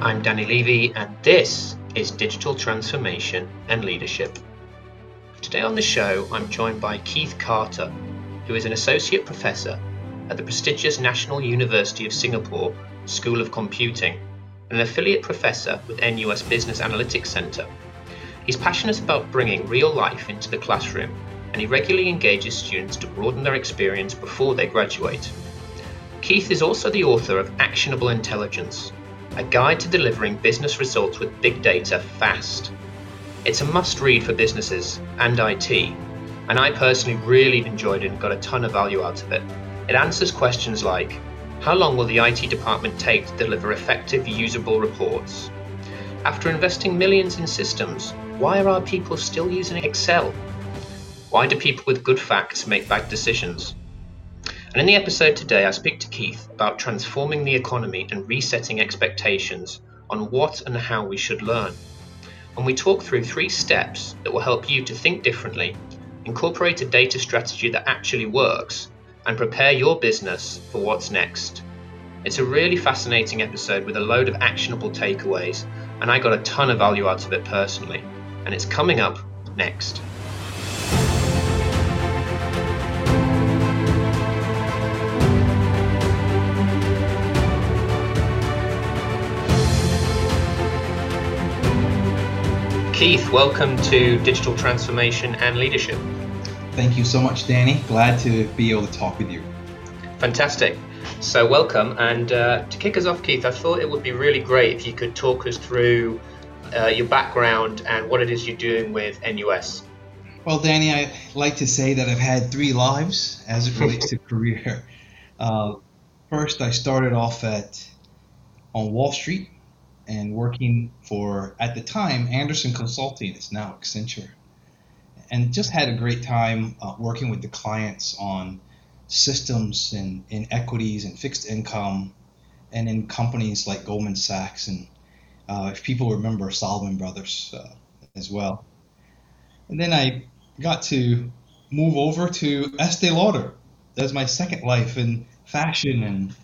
I'm Danny Levy, and this is Digital Transformation and Leadership. Today on the show, I'm joined by Keith Carter, who is an associate professor at the prestigious National University of Singapore School of Computing, and an affiliate professor with NUS Business Analytics Centre. He's passionate about bringing real life into the classroom, and he regularly engages students to broaden their experience before they graduate. Keith is also the author of Actionable Intelligence, a guide to delivering business results with big data fast. It's a must-read for businesses and IT, and I personally really enjoyed it and got a ton of value out of it. It answers questions like, how long will the IT department take to deliver effective, usable reports? After investing millions in systems, why are our people still using Excel? Why do people with good facts make bad decisions? And in the episode today, I speak to Keith about transforming the economy and resetting expectations on what and how we should learn. And we talk through 3 steps that will help you to think differently, incorporate a data strategy that actually works, and prepare your business for what's next. It's a really fascinating episode with a load of actionable takeaways, and I got a ton of value out of it personally. And it's coming up next. Keith, welcome to Digital Transformation and Leadership. Thank you so much, Danny. Glad to be able to talk with you. Fantastic. So welcome. And to kick us off, Keith, I thought it would be really great if you could talk us through your background and what it is you're doing with NUS. Well, Danny, I like to say that I've had 3 lives as it relates to career. First, I started off on Wall Street, and working for, at the time, Anderson Consulting, it's now Accenture. And just had a great time working with the clients on systems and inequities and fixed income, and in companies like Goldman Sachs and, if people remember, Salomon Brothers as well. And then I got to move over to Estee Lauder. That's my second life in fashion, and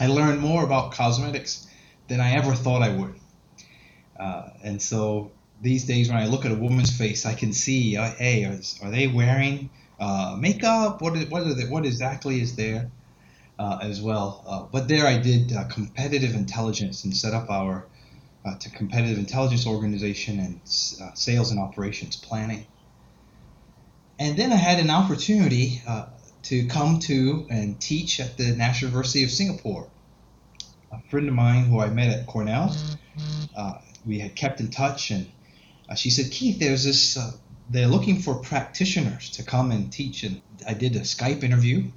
I learned more about cosmetics than I ever thought I would. And so these days when I look at a woman's face, I can see, hey, are they wearing makeup? What exactly is there as well? But there I did competitive intelligence and set up our competitive intelligence organization and sales and operations planning. And then I had an opportunity to come to and teach at the National University of Singapore. A friend of mine who I met at Cornell, we had kept in touch, and she said, Keith, there's this, they're looking for practitioners to come and teach. And I did a Skype interview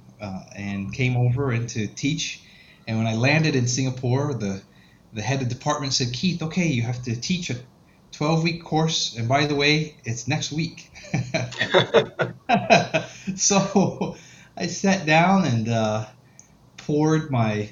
and came over and to teach. And when I landed in Singapore, the head of department said, Keith, okay, you have to teach a 12-week course. And by the way, it's next week. So I sat down and poured my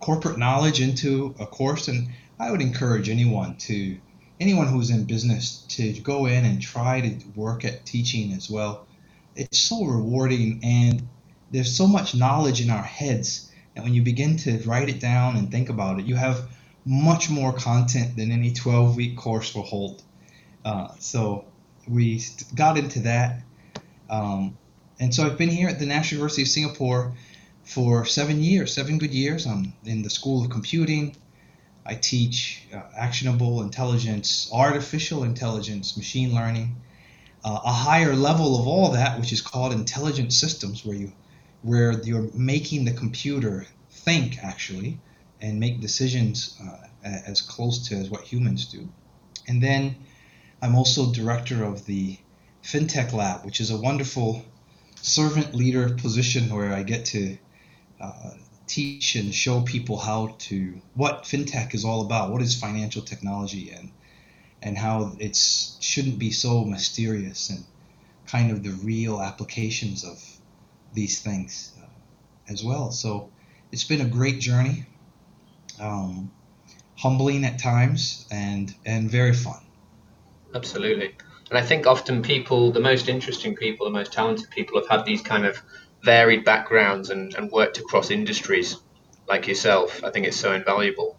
corporate knowledge into a course, and I would encourage anyone who's in business to go in and try to work at teaching as well. It's so rewarding, and there's so much knowledge in our heads that when you begin to write it down and think about it, you have much more content than any 12-week course will hold. So we got into that, and so I've been here at the National University of Singapore for 7 good years. I'm in the School of Computing. I teach actionable intelligence, artificial intelligence, machine learning, a higher level of all that, which is called intelligent systems, where you're making the computer think, actually, and make decisions as close to as what humans do. And then I'm also director of the FinTech Lab, which is a wonderful servant leader position where I get to teach and show people what fintech is all about, what is financial technology, and how it shouldn't be so mysterious, and kind of the real applications of these things as well. So it's been a great journey, humbling at times, and very fun. Absolutely. And I think often people, the most interesting people, the most talented people, have had these kind of varied backgrounds and worked across industries like yourself. I think it's so invaluable.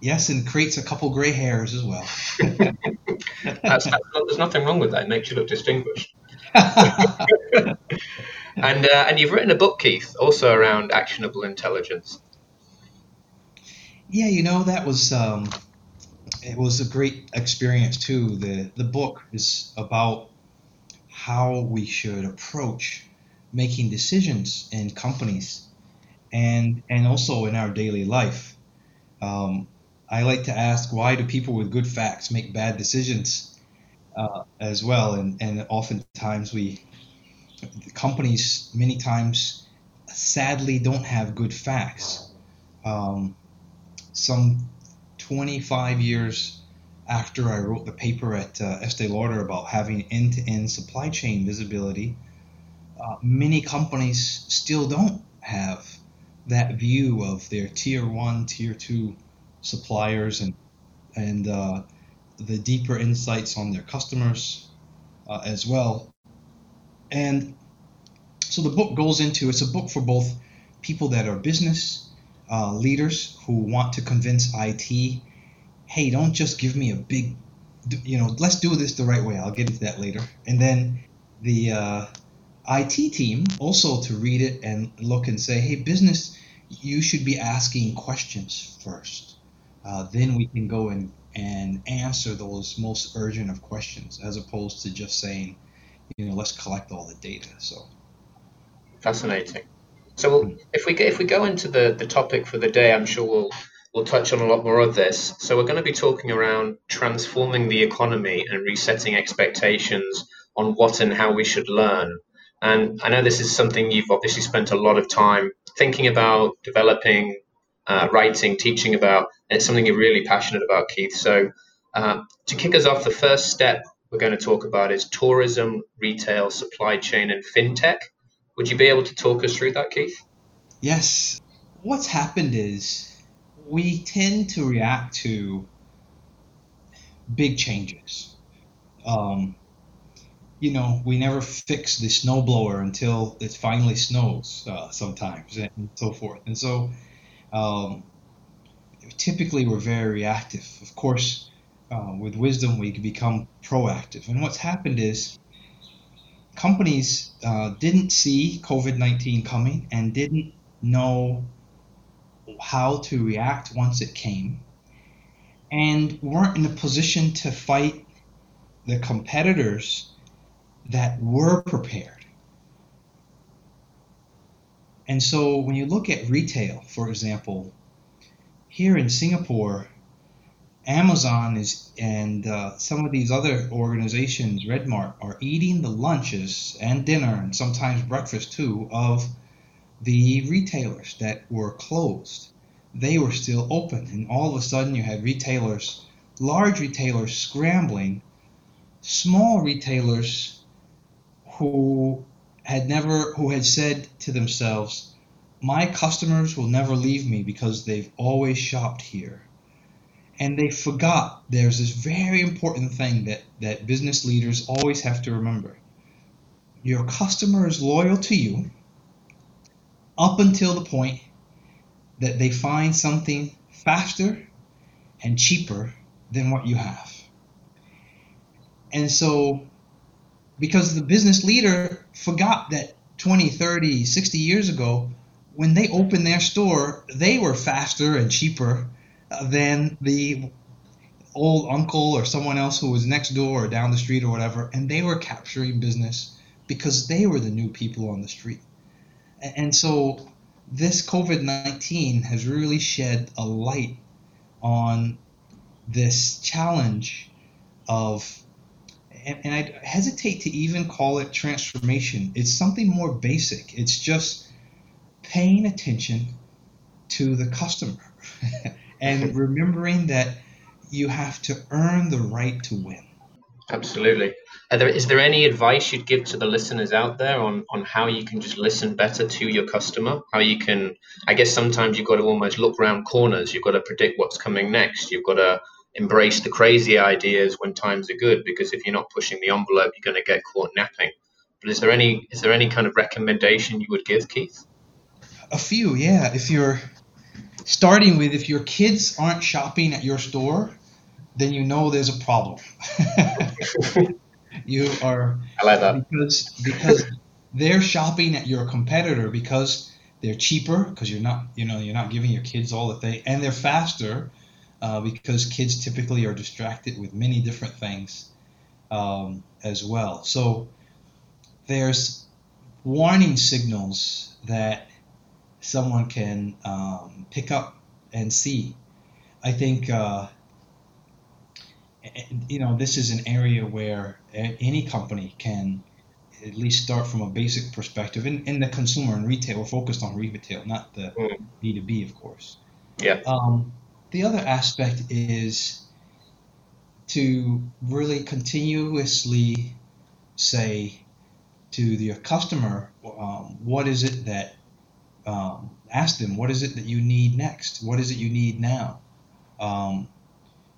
Yes, and creates a couple gray hairs as well. There's nothing wrong with that. It makes you look distinguished. And you've written a book, Keith, also around actionable intelligence. Yeah, you know, that was it was a great experience too. The book is about how we should approach making decisions in companies and also in our daily life. I like to ask, why do people with good facts make bad decisions as well? And oftentimes companies many times sadly don't have good facts. Some 25 years after I wrote the paper at Estee Lauder about having end-to-end supply chain visibility, many companies still don't have that view of their tier one, tier two suppliers and the deeper insights on their customers as well. And so the book goes into, it's a book for both people that are business leaders who want to convince IT, hey, don't just give me a big, let's do this the right way. I'll get into that later. And then the IT team also to read it and look and say, hey, business, you should be asking questions first. Then we can go and answer those most urgent of questions, as opposed to just saying, let's collect all the data. So fascinating. So if we go into the topic for the day, I'm sure we'll touch on a lot more of this. So we're going to be talking around transforming the economy and resetting expectations on what and how we should learn. And I know this is something you've obviously spent a lot of time thinking about, developing, writing, teaching about, and it's something you're really passionate about, Keith. So to kick us off, the first step we're going to talk about is tourism, retail, supply chain, and fintech. Would you be able to talk us through that, Keith? Yes. What's happened is we tend to react to big changes. We never fix the snowblower until it finally snows sometimes and so forth. And so typically we're very reactive. Of course, with wisdom, we become proactive. And what's happened is companies didn't see COVID-19 coming and didn't know how to react once it came, and weren't in a position to fight the competitors that were prepared. And so when you look at retail, for example, here in Singapore, Amazon is, and some of these other organizations, Redmart, are eating the lunches and dinner and sometimes breakfast too of the retailers that were closed. They were still open, and all of a sudden you had retailers, large retailers scrambling, small retailers who had said to themselves, my customers will never leave me because they've always shopped here. And they forgot there's this very important thing that business leaders always have to remember. Your customer is loyal to you up until the point that they find something faster and cheaper than what you have. And so, because the business leader forgot that 20, 30, 60 years ago, when they opened their store, they were faster and cheaper than the old uncle or someone else who was next door or down the street or whatever, and they were capturing business because they were the new people on the street. And so this COVID-19 has really shed a light on this challenge of, and I hesitate to even call it transformation. It's something more basic. It's just paying attention to the customer and remembering that you have to earn the right to win. Absolutely. Is there any advice you'd give to the listeners out there on how you can just listen better to your customer? How you can, I guess sometimes you've got to almost look around corners. You've got to predict what's coming next. You've got to embrace the crazy ideas when times are good, because if you're not pushing the envelope, you're going to get caught napping. But is there any kind of recommendation you would give, Keith? A few, yeah. If you're starting with, if your kids aren't shopping at your store, then you know there's a problem. You are, I like that. Because they're shopping at your competitor because they're cheaper, because you're not giving your kids all the thing, and they're faster because kids typically are distracted with many different things as well. So there's warning signals that someone can pick up and see. I think this is an area where any company can at least start from a basic perspective. In the consumer and retail, we're focused on retail, not the B2B, of course. Yeah. The other aspect is to really continuously say to your customer, ask them, what is it that you need next? What is it you need now?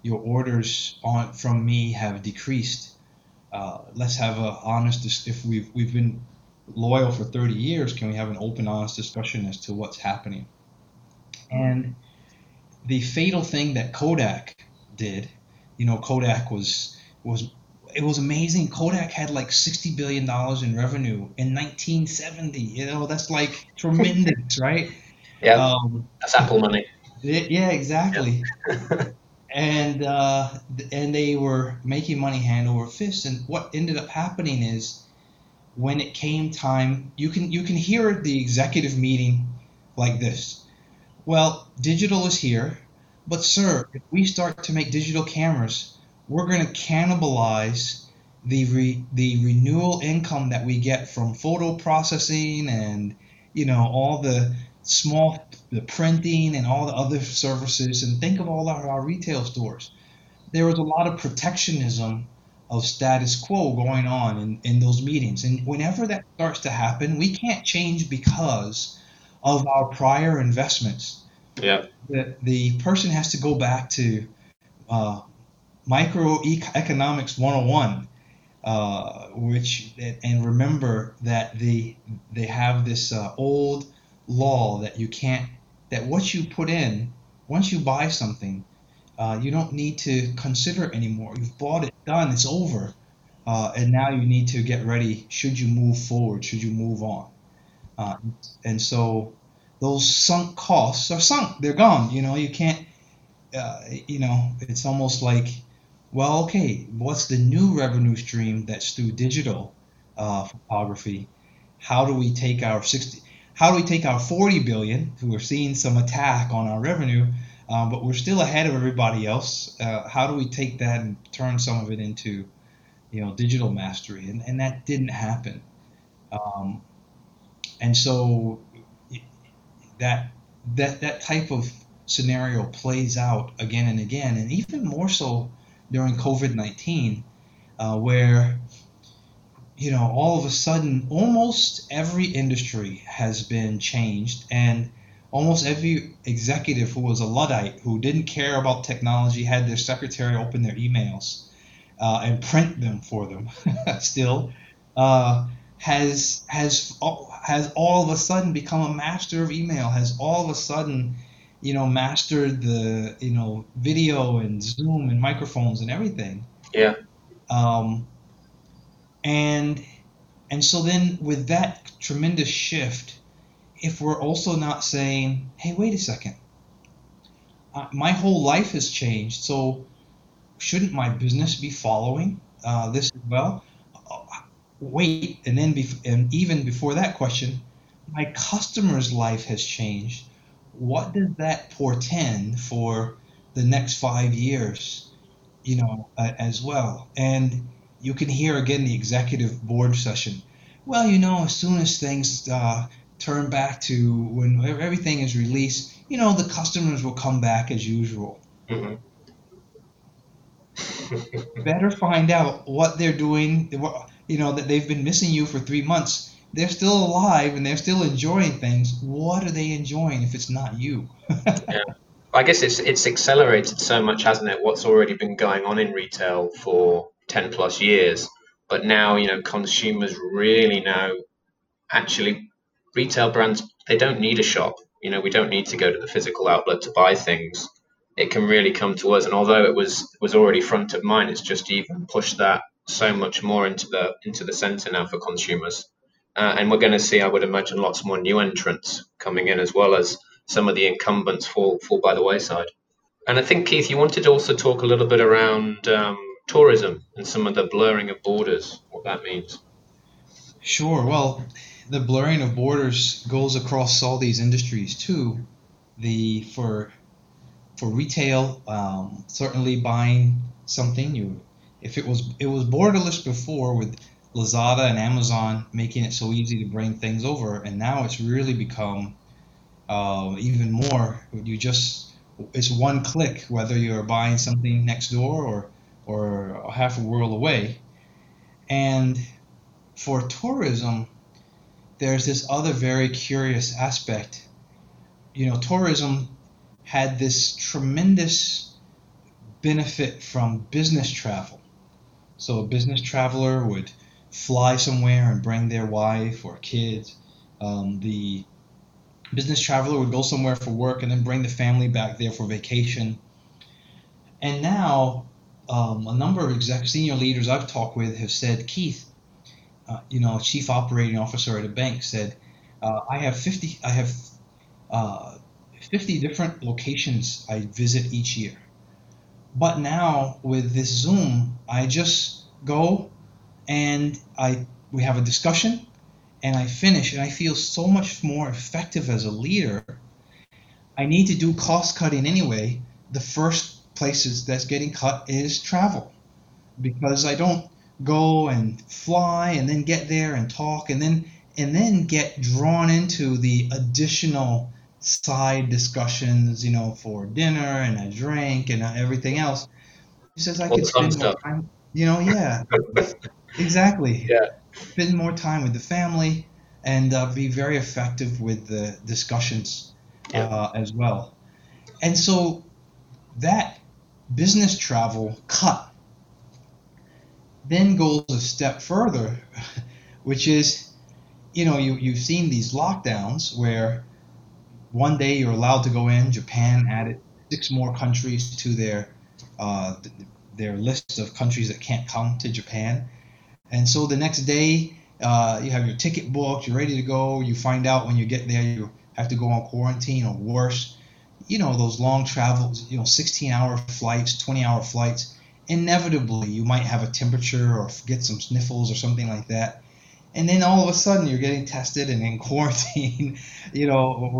Your orders from me have decreased. Let's have an honest, if we've been loyal for 30 years, can we have an open, honest discussion as to what's happening? And the fatal thing that Kodak did, Kodak was amazing. Kodak had like $60 billion in revenue in 1970. That's like tremendous, right? Yeah, that's Apple money. Yeah, exactly. Yeah. And they were making money hand over fist. And what ended up happening is, when it came time, you can hear the executive meeting like this. Well, digital is here, but sir, if we start to make digital cameras, we're going to cannibalize the renewal income that we get from photo processing and all the small, the printing and all the other services, and think of all our retail stores. There was a lot of protectionism of status quo going on in those meetings. And whenever that starts to happen, we can't change because of our prior investments. Yeah. The person has to go back to microeconomics 101, and remember that they have this old law that what you put in, once you buy something, you don't need to consider it anymore. You've bought it, done, it's over, and now you need to get ready. Should you move forward? Should you move on? And so those sunk costs are sunk. They're gone. You can't. It's almost like, well, okay, what's the new revenue stream that's through digital photography? How do we take our $40 billion? We're seeing some attack on our revenue, but we're still ahead of everybody else. How do we take that and turn some of it into, digital mastery? And that didn't happen. And so that type of scenario plays out again and again, and even more so during COVID-19, where all of a sudden, almost every industry has been changed, and almost every executive who was a Luddite, who didn't care about technology, had their secretary open their emails and print them for them still, has all of a sudden become a master of email, has all of a sudden mastered the video and Zoom and microphones and everything. Yeah. And so then, with that tremendous shift, if we're also not saying, hey, wait a second, my whole life has changed, so shouldn't my business be following this as well? And even before that question, my customer's life has changed. What does that portend for the next 5 years, as well? And you can hear again the executive board session. Well, as soon as things turn back to when everything is released, the customers will come back as usual. Mm-hmm. Better find out what they're doing, that they've been missing you for 3 months. They're still alive and they're still enjoying things. What are they enjoying if it's not you? Yeah. I guess it's accelerated so much, hasn't it? What's already been going on in retail for 10 plus years, but now consumers really know, actually retail brands, they don't need a shop, You know, we don't need to go to the physical outlet to buy things. It can really come to us. And although it was already front of mind, it's just even pushed that so much more into the centre now for consumers. And we're going to see, I would imagine, lots more new entrants coming in, as well as some of the incumbents fall by the wayside. And I think, Keith, you wanted to also talk a little bit around tourism and some of the blurring of borders, what that means. Sure. Well, the blurring of borders goes across all these industries too. For retail, certainly buying something new. If it was borderless before, with Lazada and Amazon making it so easy to bring things over, and now it's really become even more. It's one click, whether you're buying something next door or half a world away. And for tourism, there's this other very curious aspect. You know, tourism had this tremendous benefit from business travel. So a business traveler would fly somewhere and bring their wife or kids. The business traveler would go somewhere for work and then bring the family back there for vacation. And now a number of senior leaders I've talked with have said, Keith, chief operating officer at a bank said, I have 50 different locations I visit each year. But now with this Zoom, I just go and we have a discussion and I finish, and I feel so much more effective as a leader. I need to do cost cutting anyway. The first places that's getting cut is travel, because I don't go and fly and then get there and talk and then get drawn into the additional side discussions, you know, for dinner and a drink and everything else. He says, I could spend more time, you know, yeah, exactly. Yeah. Spend more time with the family and be very effective with the discussions as well. And so that business travel cut then goes a step further, which is, you know, you've seen these lockdowns where one day you're allowed to go in. Japan added 6 more countries to their list of countries that can't come to Japan. And so the next day, you have your ticket booked, you're ready to go. You find out when you get there, you have to go on quarantine or worse. You know, those long travels, you know, 16-hour flights, 20-hour flights. Inevitably, you might have a temperature or get some sniffles or something like that. And then all of a sudden, you're getting tested and in quarantine, you know,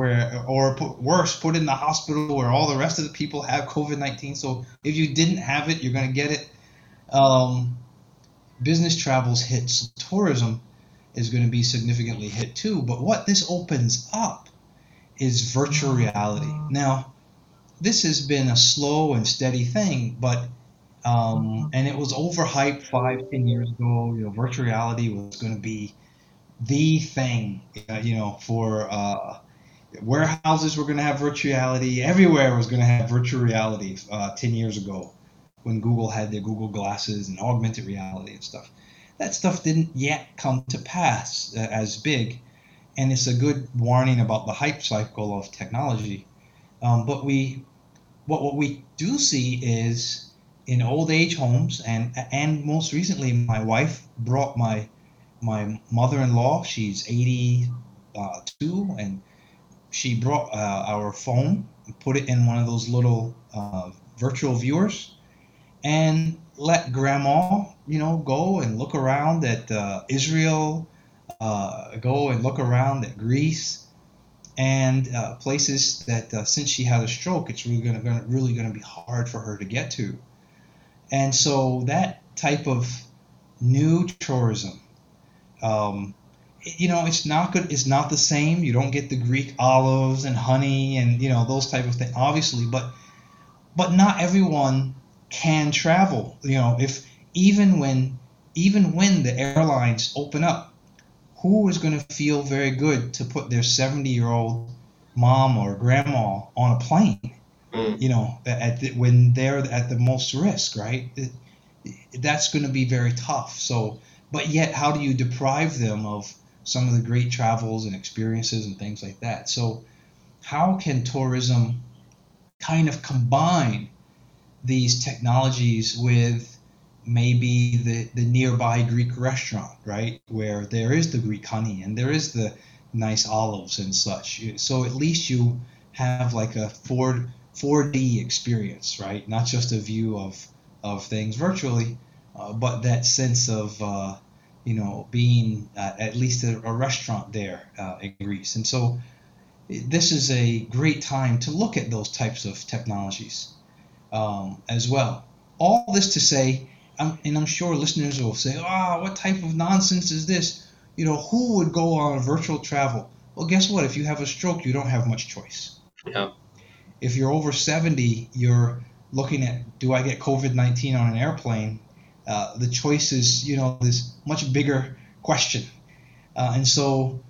put in the hospital where all the rest of the people have COVID-19. So if you didn't have it, you're going to get it. Business travel's hit, so tourism is going to be significantly hit too. But what this opens up is virtual reality. Now, this has been a slow and steady thing, but and it was overhyped 5-10 years ago. You know, virtual reality was going to be the thing. You know, for warehouses were going to have virtual reality. Everywhere was going to have virtual reality 10 years ago, when Google had their Google Glasses and augmented reality and stuff. That stuff didn't yet come to pass as big, and it's a good warning about the hype cycle of technology. But what we do see is in old age homes, and most recently, my wife brought my mother-in-law. She's 82, and she brought our phone and put it in one of those little virtual viewers, and let grandma, you know, go and look around at Israel, go and look around at Greece, and places that since she had a stroke, it's really going to be hard for her to get to. And so that type of new tourism, you know, it's not good. It's not the same. You don't get the Greek olives and honey and, you know, those type of things, obviously. But not everyone can travel. You know, if even when the airlines open up, who is going to feel very good to put their 70-year-old mom or grandma on a plane? You know, when they're at the most risk, right? That's going to be very tough. So, but yet, how do you deprive them of some of the great travels and experiences and things like that? So, how can tourism kind of combine these technologies with maybe the nearby Greek restaurant, right? Where there is the Greek honey and there is the nice olives and such. So at least you have like a 4D experience, right? Not just a view of things virtually, but that sense of, being at least a restaurant there in Greece. And so this is a great time to look at those types of technologies as well. All this to say, and I'm sure listeners will say, what type of nonsense is this? Who would go on virtual travel? Well, guess what? If you have a stroke, you don't have much choice. Yeah. If you're over 70, you're looking at, do I get COVID-19 on an airplane? The choice is, this much bigger question. And so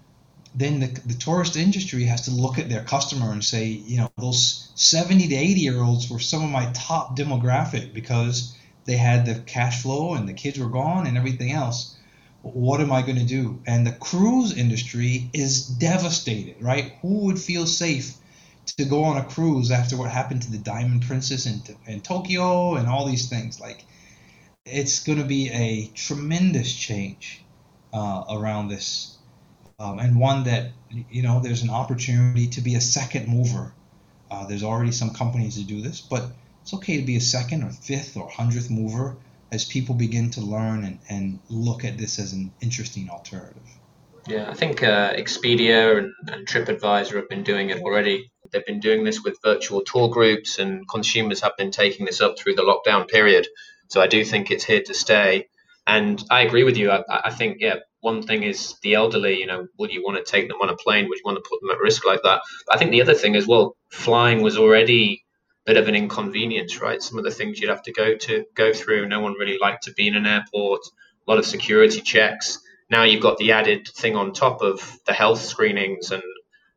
then the tourist industry has to look at their customer and say, those 70 to 80-year-olds were some of my top demographic because they had the cash flow and the kids were gone and everything else. What am I going to do? And the cruise industry is devastated, right? Who would feel safe to go on a cruise after what happened to the Diamond Princess in Tokyo and all these things? Like, it's going to be a tremendous change around this, and one that, there's an opportunity to be a second mover. There's already some companies that do this, but it's okay to be a second or fifth or 100th mover as people begin to learn and look at this as an interesting alternative. Yeah, I think Expedia and TripAdvisor have been doing it already. They've been doing this with virtual tour groups, and consumers have been taking this up through the lockdown period. So I do think it's here to stay. And I agree with you. I think, one thing is the elderly, would you want to take them on a plane? Would you want to put them at risk like that? But I think the other thing as well, flying was already bit of an inconvenience, right? Some of the things you'd have to go through. No one really liked to be in an airport. A lot of security checks. Now you've got the added thing on top of the health screenings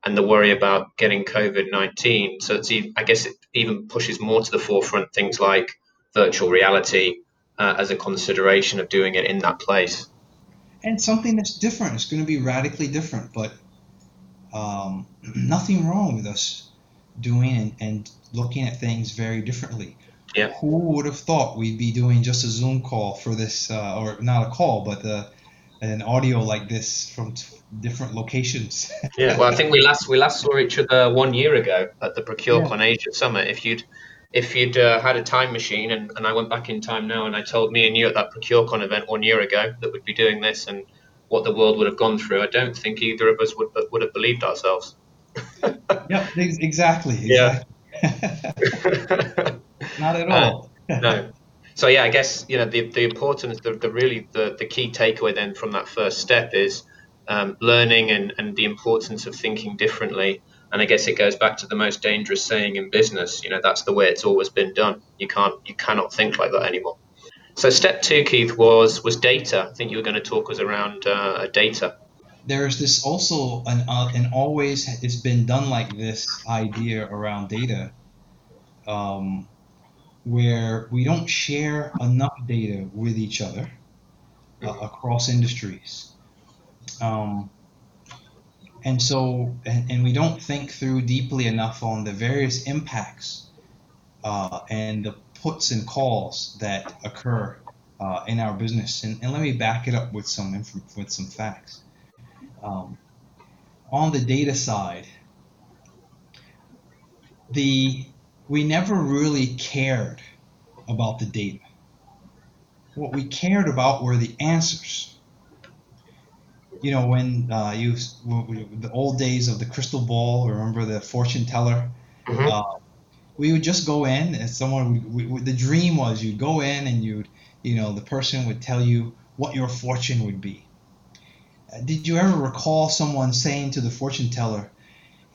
and the worry about getting COVID-19. So it even pushes more to the forefront things like virtual reality as a consideration of doing it in that place. And something that's different. It's going to be radically different, but nothing wrong with us doing and looking at things very differently. Yeah. Who would have thought we'd be doing just a Zoom call for this, or not a call, but an audio like this from different locations? Yeah, well, I think we last saw each other 1 year ago at the ProcureCon Asia Summit. If you'd had a time machine, and I went back in time now, and I told me and you at that ProcureCon event 1 year ago that we'd be doing this and what the world would have gone through, I don't think either of us would have believed ourselves. Yeah, exactly. Yeah. Not at all. No. So I guess the importance, the key takeaway then from that first step is learning and the importance of thinking differently. And I guess it goes back to the most dangerous saying in business. That's the way it's always been done. You cannot think like that anymore. So step two, Keith, was data. I think you were going to talk us around data. There is this also and always it's been done like this idea around data, where we don't share enough data with each other across industries, and so we don't think through deeply enough on the various impacts and the puts and calls that occur in our business. And let me back it up with some facts. On the data side, we never really cared about the data. What we cared about were the answers. When the old days of the crystal ball, remember the fortune teller? Mm-hmm. We would just go in, and the dream was you'd go in and the person would tell you what your fortune would be. Did you ever recall someone saying to the fortune teller,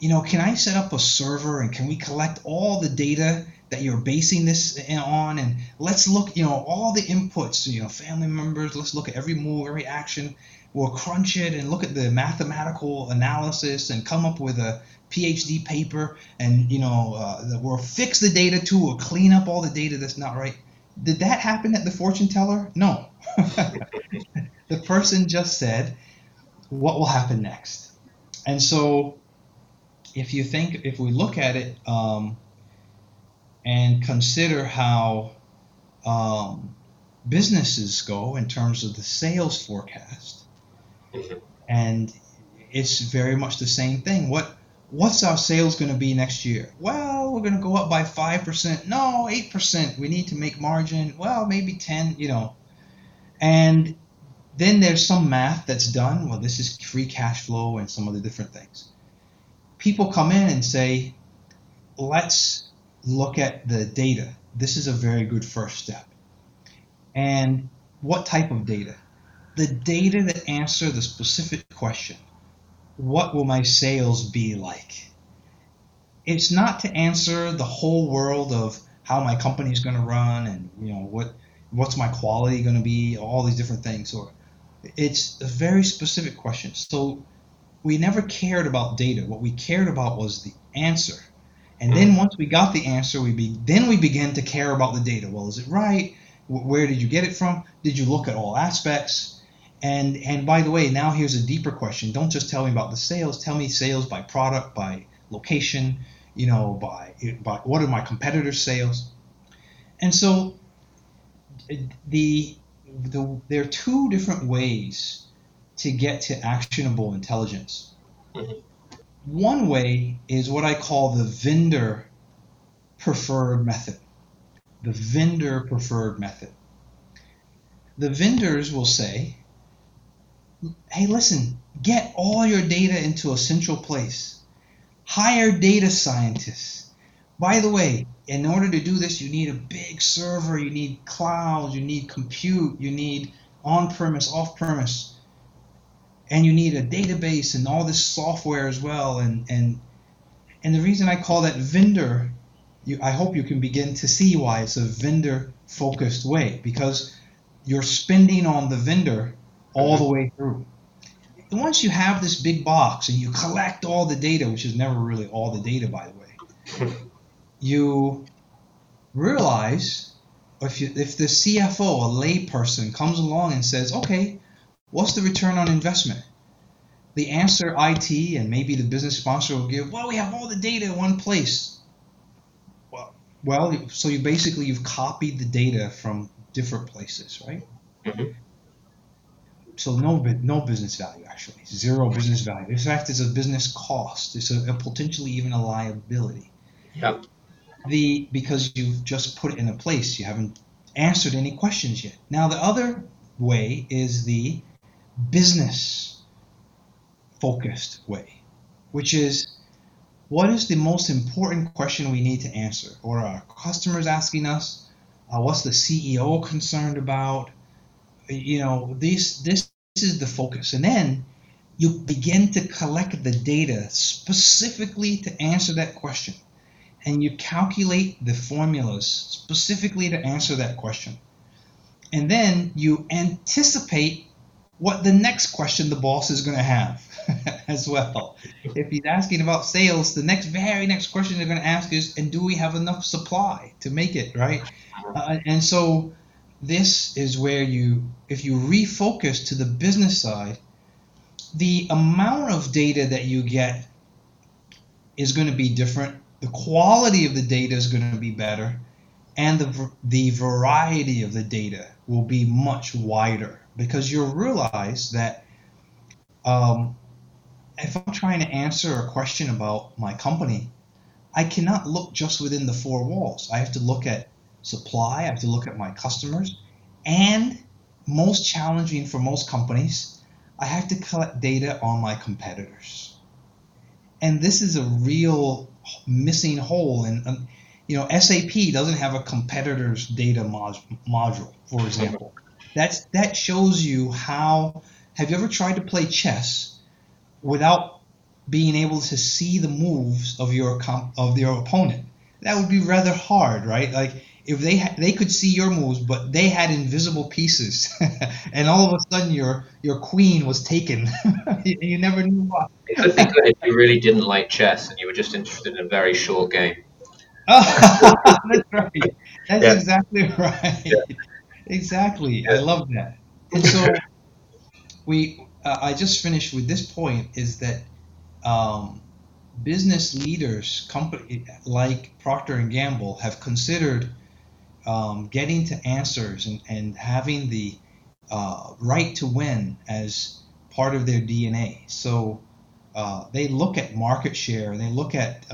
can I set up a server and can we collect all the data that you're basing this on? And let's look, all the inputs, family members, let's look at every move, every action. We'll crunch it and look at the mathematical analysis and come up with a PhD paper. And, we'll fix the data too. We'll clean up all the data that's not right. Did that happen at the fortune teller? No. The person just said, what will happen next? And so if we look at it and consider how businesses go in terms of the sales forecast, and it's very much the same thing. What's our sales going to be next year? Well, we're going to go up by 5%. No, 8%. We need to make margin. Well, maybe 10, And then there's some math that's done. Well, this is free cash flow and some of the different things. People come in and say, let's look at the data. This is a very good first step. And what type of data? The data that answer the specific question. What will my sales be like? It's not to answer the whole world of how my company is going to run and what's my quality going to be, all these different things. Or it's a very specific question. So we never cared about data. What we cared about was the answer. And then once we got the answer, we began to care about the data. Well, is it right? Where did you get it from? Did you look at all aspects? And by the way, now here's a deeper question. Don't just tell me about the sales. Tell me sales by product, by location, by what are my competitors' sales. And so there are two different ways to get to actionable intelligence. One way is what I call the vendor preferred method. The vendor preferred method. The vendors will say, hey, listen, get all your data into a central place. Hire data scientists. By the way, in order to do this, you need a big server, you need cloud, you need compute, you need on-premise, off-premise, and you need a database and all this software as well. And the reason I call that vendor, I hope you can begin to see why it's a vendor-focused way, because you're spending on the vendor all the way through. And once you have this big box and you collect all the data, which is never really all the data, by the way, you realize if the CFO, a layperson, comes along and says, okay, what's the return on investment? The answer IT and maybe the business sponsor will give, well, we have all the data in one place. Well, so you've copied the data from different places, right? Mm-hmm. So no business value, actually. Zero business value. In fact, it's a business cost. It's a potentially even a liability. Yep. Because you've just put it in a place. You haven't answered any questions yet. Now, the other way is the business-focused way, which is, what is the most important question we need to answer? Or are customers asking us? What's the CEO concerned about? This is the focus. And then you begin to collect the data specifically to answer that question. And you calculate the formulas specifically to answer that question. And then you anticipate what the next question the boss is going to have as well. If he's asking about sales, the very next question they're going to ask is, and do we have enough supply to make it, right? And so this is where if you refocus to the business side, the amount of data that you get is going to be different. The quality of the data is going to be better. And the variety of the data will be much wider, because you'll realize that if I'm trying to answer a question about my company, I cannot look just within the four walls. I have to look at supply, I have to look at my customers, and most challenging for most companies, I have to collect data on my competitors. And this is a real missing hole. And SAP doesn't have a competitors data module, for example. That shows you how. Have you ever tried to play chess without being able to see the moves of your opponent? That would be rather hard, right? Like, if they could see your moves, but they had invisible pieces, and all of a sudden your queen was taken. You never knew why. It could be good if you really didn't like chess and you were just interested in a very short game. Oh, that's right. That's exactly right. Yeah. Exactly. Yeah. I love that. And so I just finished with this point, is that business leaders, company like Procter & Gamble, have considered getting to answers and having the right to win as part of their DNA. So they look at market share, and they look at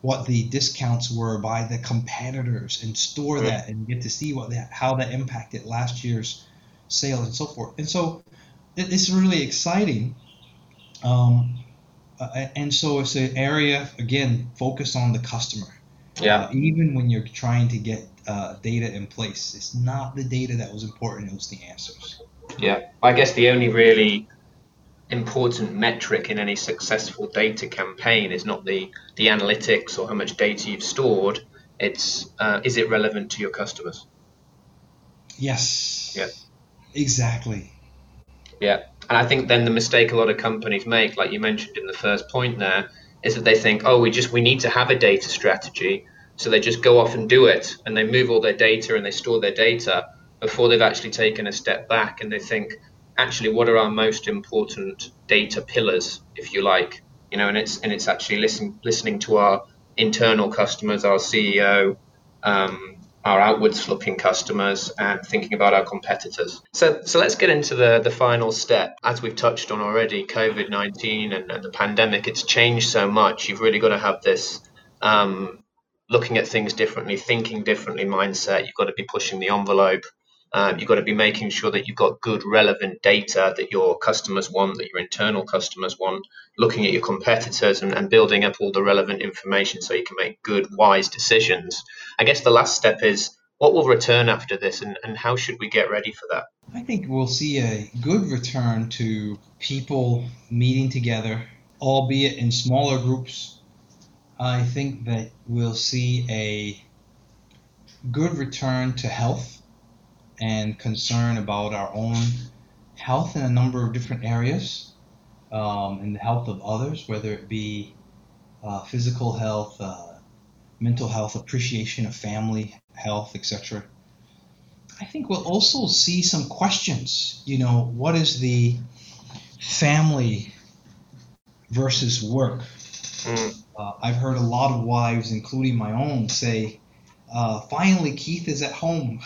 what the discounts were by the competitors, and store that and get to see what that, how that impacted last year's sales and so forth. And so it's really exciting. And so it's an area, again, focused on the customer. Yeah. Even when you're trying to get data in place, it's not the data that was important, it was the answers. Yeah. I guess the only really important metric in any successful data campaign is not the analytics or how much data you've stored. It's is it relevant to your customers? Yes. Yeah. Exactly. Yeah. And I think then the mistake a lot of companies make, like you mentioned in the first point there, is that they think, oh, we need to have a data strategy. So they just go off and do it, and they move all their data and they store their data before they've actually taken a step back. And they think, actually, what are our most important data pillars, if you like? You know, and it's actually listening to our internal customers, our CEO, our outwards-looking customers, and thinking about our competitors. So let's get into the final step. As we've touched on already, COVID-19 and the pandemic, it's changed so much. You've really got to have this looking at things differently, thinking differently mindset. You've got to be pushing the envelope. You've got to be making sure that you've got good, relevant data that your customers want, that your internal customers want, looking at your competitors and building up all the relevant information so you can make good, wise decisions. I guess the last step is, what will return after this, and how should we get ready for that? I think we'll see a good return to people meeting together, albeit in smaller groups. I think that we'll see a good return to health and concern about our own health in a number of different areas, and the health of others, whether it be physical health, mental health, appreciation of family health, etc. I think we'll also see some questions. You know, what is the family versus work? I've heard a lot of wives, including my own, say, finally, Keith is at home.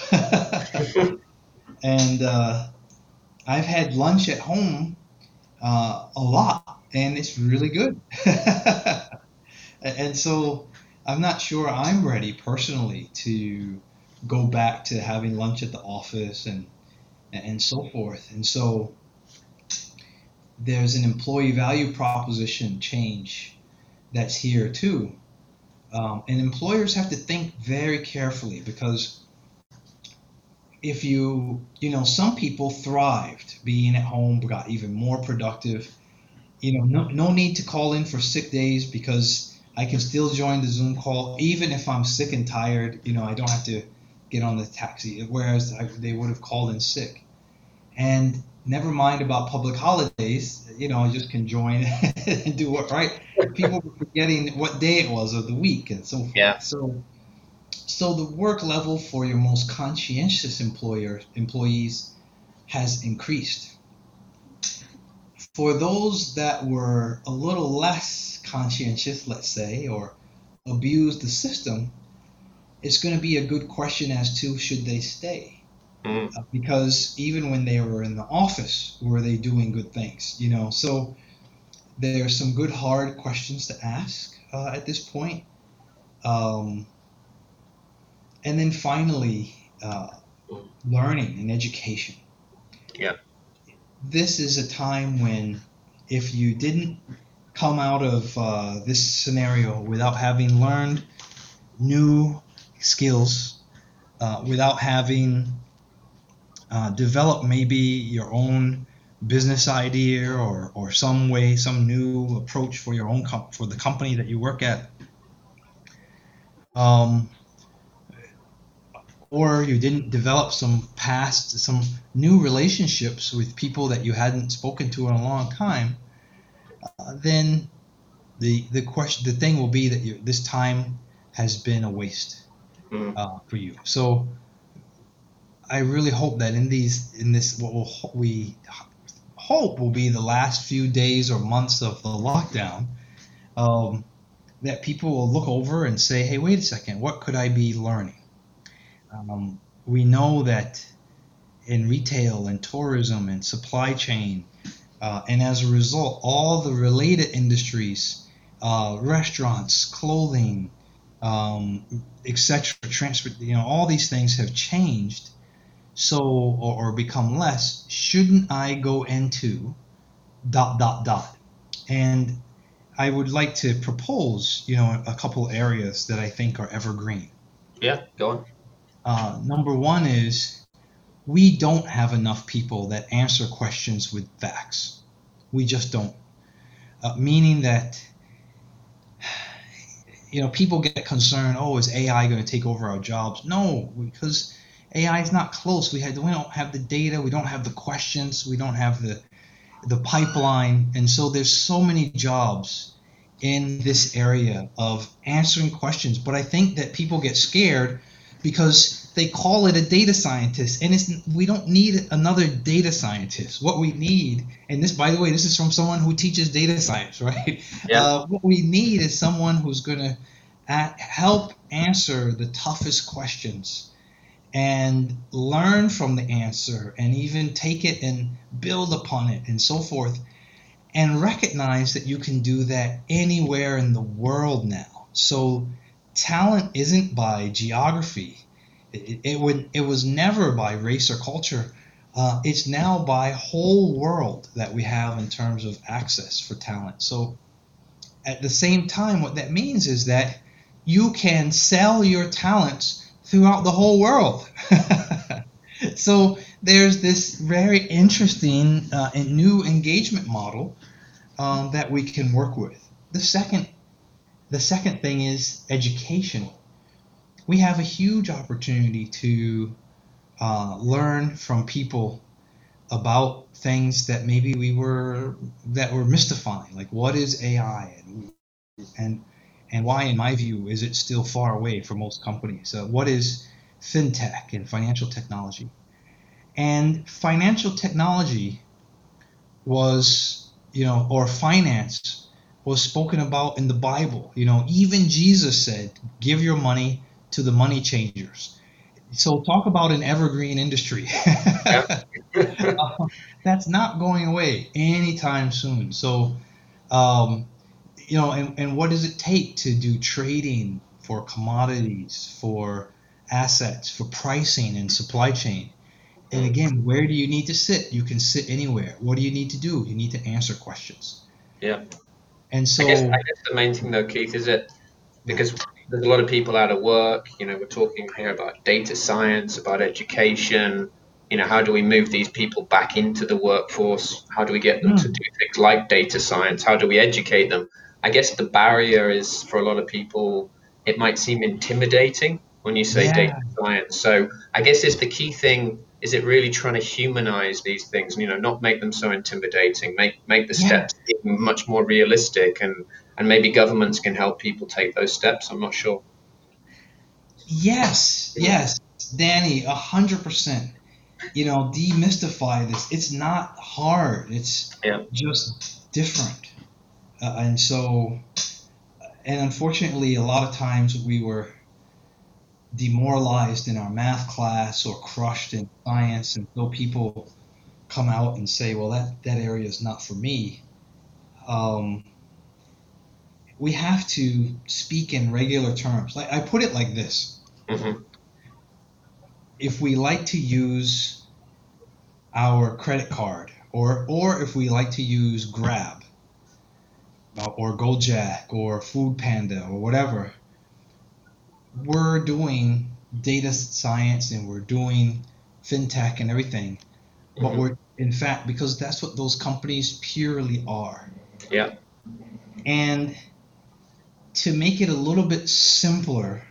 And I've had lunch at home a lot, and it's really good. And so I'm not sure I'm ready personally to go back to having lunch at the office and so forth. And so there's an employee value proposition change that's here too. And employers have to think very carefully, because if you know, some people thrived being at home, got even more productive. You know, no need to call in for sick days, because I can still join the Zoom call even if I'm sick and tired. You know, I don't have to get on the taxi, whereas they would have called in sick. And never mind about public holidays, you know, I just can join and do what, right? People were forgetting what day it was of the week and so forth. Yeah. So the work level for your most conscientious employees has increased. For those that were a little less conscientious, let's say, or abused the system, it's going to be a good question as to should they stay. Because even when they were in the office, were they doing good things? You know, so there are some good hard questions to ask at this point. And then finally, learning and education. Yeah. This is a time when, if you didn't come out of this scenario without having learned new skills, without having develop maybe your own business idea or some way, some new approach for your own for the company that you work at, or you didn't develop some new relationships with people that you hadn't spoken to in a long time, then the thing will be that this time has been a waste for you. So I really hope that in this what we hope will be the last few days or months of the lockdown, that people will look over and say, hey, wait a second, what could I be learning? We know that in retail and tourism and supply chain, and as a result, all the related industries, restaurants, clothing, etc., transport, all these things have changed, so or become less. Shouldn't I go into ... And I would like to propose, a couple areas that I think are evergreen. Yeah, go on. Number one is we don't have enough people that answer questions with facts. We just don't. Meaning that, people get concerned, oh, is AI going to take over our jobs? No, because AI is not close. We don't have the data. We don't have the questions. We don't have the pipeline. And so there's so many jobs in this area of answering questions. But I think that people get scared because they call it a data scientist, and we don't need another data scientist. What we need, and this, by the way, this is from someone who teaches data science, right? Yeah. What we need is someone who's going to help answer the toughest questions and learn from the answer and even take it and build upon it and so forth, and recognize that you can do that anywhere in the world now. So talent isn't by geography. It was never by race or culture. It's now by whole world that we have in terms of access for talent. So at the same time, what that means is that you can sell your talents throughout the whole world. So there's this very interesting and new engagement model that we can work with. The second thing is educational. We have a huge opportunity to learn from people about things that maybe that were mystifying, like what is AI and why, in my view, is it still far away for most companies? What is FinTech and financial technology? And financial technology was, or finance was spoken about in the Bible. Even Jesus said, give your money to the money changers. So talk about an evergreen industry. That's not going away anytime soon. So, and what does it take to do trading for commodities, for assets, for pricing and supply chain? And again, where do you need to sit? You can sit anywhere. What do you need to do? You need to answer questions. Yeah. And so I guess the main thing though, Keith, is that because there's a lot of people out of work, we're talking here about data science, about education, how do we move these people back into the workforce? How do we get them to do things like data science? How do we educate them? I guess the barrier is, for a lot of people, it might seem intimidating when you say data science. So I guess it's the key thing, is it really trying to humanize these things and, not make them so intimidating, make the steps even much more realistic, and maybe governments can help people take those steps. I'm not sure. Yes, Danny, 100%. Demystify this. It's not hard. It's just different. And unfortunately, a lot of times we were demoralized in our math class or crushed in science. And so people come out and say, well, that area is not for me. We have to speak in regular terms. Like, I put it like this. Mm-hmm. If we like to use our credit card or if we like to use Grab or Gojek or Food Panda or whatever, we're doing data science and we're doing FinTech and everything. Mm-hmm. But we're, in fact, because that's what those companies purely are. Yeah. And to make it a little bit simpler,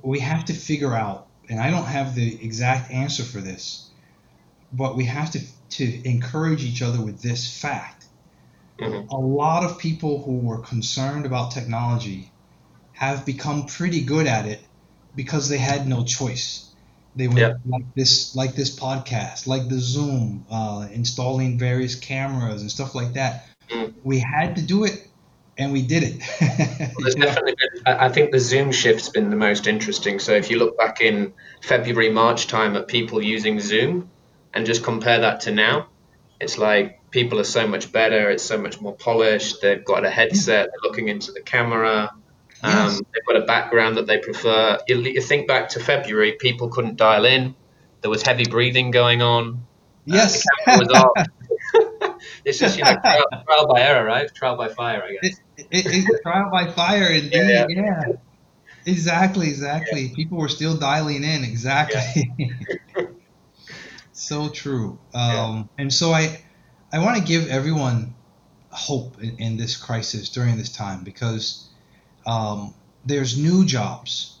we have to figure out, and I don't have the exact answer for this, but we have to encourage each other with this fact. Mm-hmm. A lot of people who were concerned about technology have become pretty good at it because they had no choice. They went like this podcast, like the Zoom, installing various cameras and stuff like that. We had to do it, and we did it. Well, definitely been, I think the Zoom shift's been the most interesting. So if you look back in February, March time at people using Zoom and just compare that to now, it's like people are so much better. It's so much more polished. They've got a headset. They're looking into the camera. They've got a background that they prefer. You think back to February, people couldn't dial in. There was heavy breathing going on. Yes. The camera was off. It's just, trial by error, right? Trial by fire, I guess. It's trial by fire indeed. Yeah. Exactly. Yeah. People were still dialing in. Exactly. Yeah. So true. And so I want to give everyone hope in this crisis during this time, because there's new jobs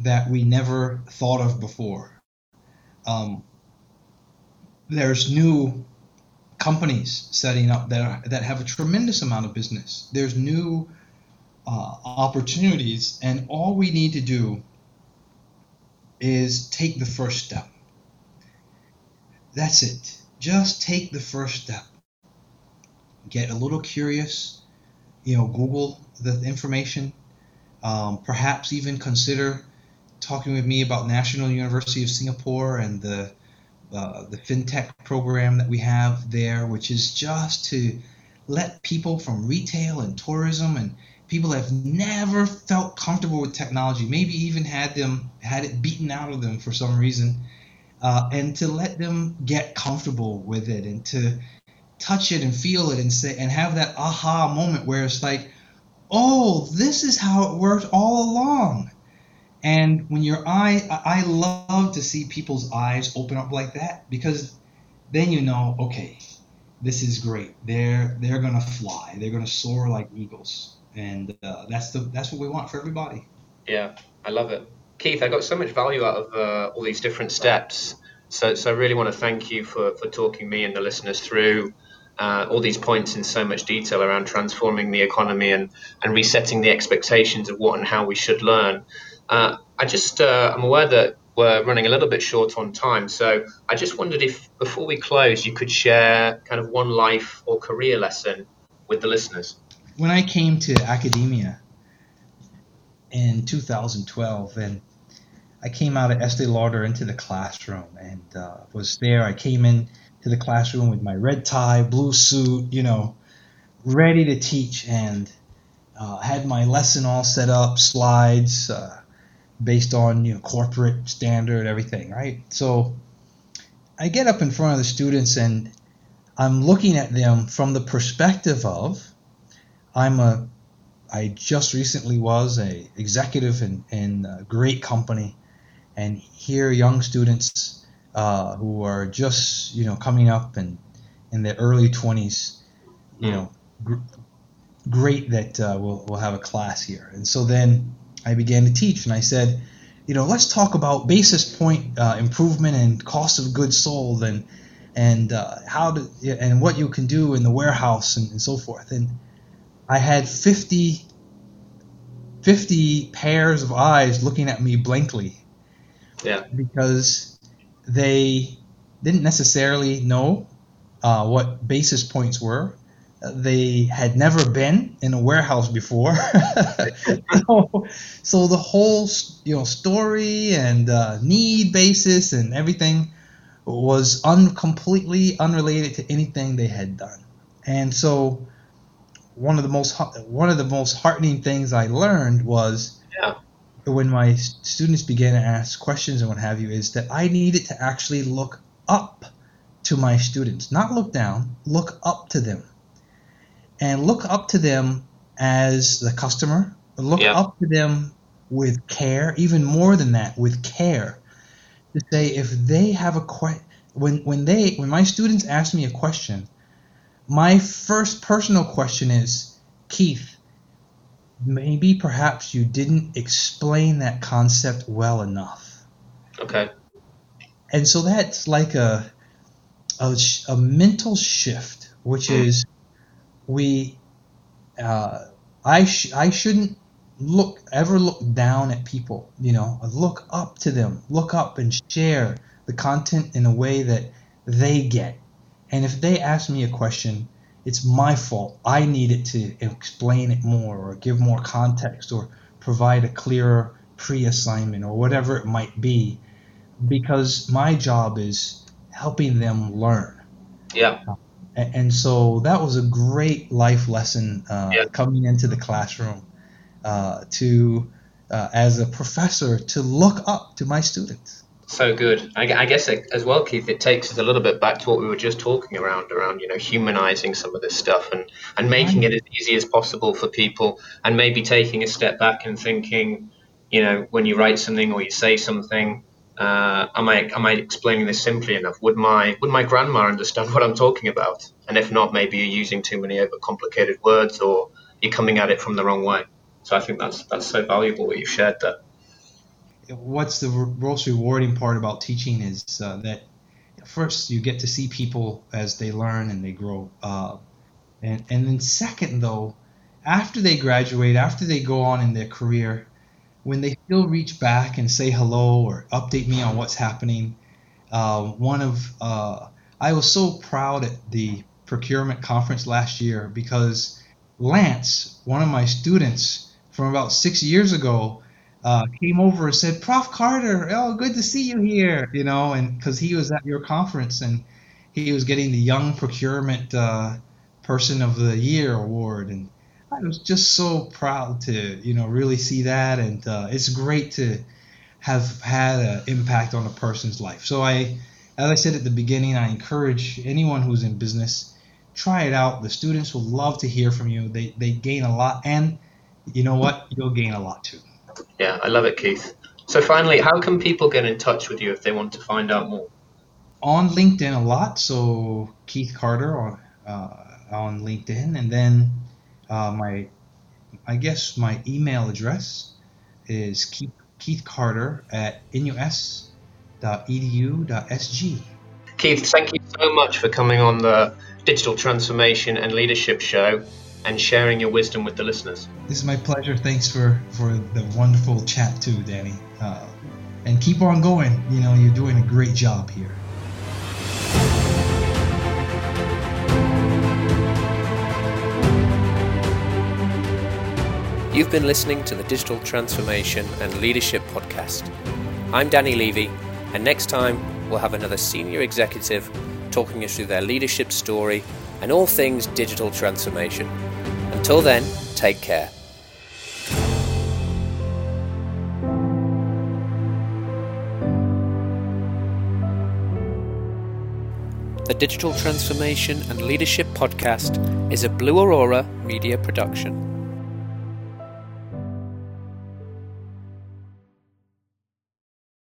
that we never thought of before. There's new companies setting up that have a tremendous amount of business. There's new opportunities, and all we need to do is take the first step. That's it. Just take the first step. Get a little curious, Google the information, perhaps even consider talking with me about National University of Singapore and the FinTech program that we have there, which is just to let people from retail and tourism and people that have never felt comfortable with technology, maybe even had it beaten out of them for some reason, and to let them get comfortable with it and to touch it and feel it and say and have that aha moment where it's like, oh, this is how it worked all along. And when I love to see people's eyes open up like that, because then okay, this is great. They're gonna fly. They're gonna soar like eagles, and that's what we want for everybody. Yeah, I love it, Keith. I got so much value out of all these different steps. So I really want to thank you for talking me and the listeners through all these points in so much detail around transforming the economy and resetting the expectations of what and how we should learn. I'm aware that we're running a little bit short on time, so I just wondered if, before we close, you could share kind of one life or career lesson with the listeners. When I came to academia in 2012, and I came out of Estee Lauder into the classroom and was there. I came in to the classroom with my red tie, blue suit, ready to teach, and had my lesson all set up, slides, based on corporate standard, everything, right? So I get up in front of the students and I'm looking at them from the perspective of I just recently was a executive in a great company, and here young students who are just coming up and in their early 20s, great that we'll have a class here. And so then I began to teach, and I said, let's talk about basis point improvement and cost of goods sold, and and what you can do in the warehouse and so forth. And I had 50 pairs of eyes looking at me blankly, because they didn't necessarily know what basis points were. They had never been in a warehouse before. So the whole story and need basis and everything was completely unrelated to anything they had done. And so one of the most heartening things I learned was when my students began to ask questions and what have you, is that I needed to actually look up to my students, not look down, look up to them. And look up to them as the customer. Look up to them with care, even more than that, with care. To say if they have a question, when my students ask me a question, my first personal question is, Keith, maybe perhaps you didn't explain that concept well enough. Okay. And so that's like a mental shift, which is. I shouldn't ever look down at people, look up to them, look up and share the content in a way that they get. And if they ask me a question, it's my fault. I needed to explain it more or give more context or provide a clearer pre-assignment or whatever it might be, because my job is helping them learn. Yeah. And so that was a great life lesson coming into the classroom as a professor, to look up to my students. So good. I guess as well, Keith, it takes us a little bit back to what we were just talking around humanizing some of this stuff and making it as easy as possible for people, and maybe taking a step back and thinking, when you write something or you say something, am I explaining this simply enough? Would my grandma understand what I'm talking about? And if not, maybe you're using too many overcomplicated words, or you're coming at it from the wrong way. So I think that's so valuable what you've shared there. What's the most rewarding part about teaching is that first you get to see people as they learn and they grow, and then second, though, after they graduate, after they go on in their career, when they still reach back and say hello or update me on what's happening, I was so proud at the procurement conference last year because Lance, one of my students from about 6 years ago, came over and said, "Prof. Carter, oh, good to see you here," and because he was at your conference and he was getting the Young Procurement Person of the Year award, and I was just so proud to, really see that, and it's great to have had an impact on a person's life. So as I said at the beginning, I encourage anyone who's in business, try it out. The students will love to hear from you. They gain a lot, and you know what? You'll gain a lot too. Yeah, I love it, Keith. So finally, how can people get in touch with you if they want to find out more? On LinkedIn a lot, so Keith Carter on LinkedIn, and then my email address is keithcarter@nus.edu.sg. Keith, thank you so much for coming on the Digital Transformation and Leadership Show and sharing your wisdom with the listeners. This is my pleasure. Thanks for the wonderful chat too, Danny. And keep on going. You're doing a great job here. You've been listening to the Digital Transformation and Leadership Podcast. I'm Danny Levy, and next time we'll have another senior executive talking us through their leadership story and all things digital transformation. Until then, take care. The Digital Transformation and Leadership Podcast is a Blue Aurora media production.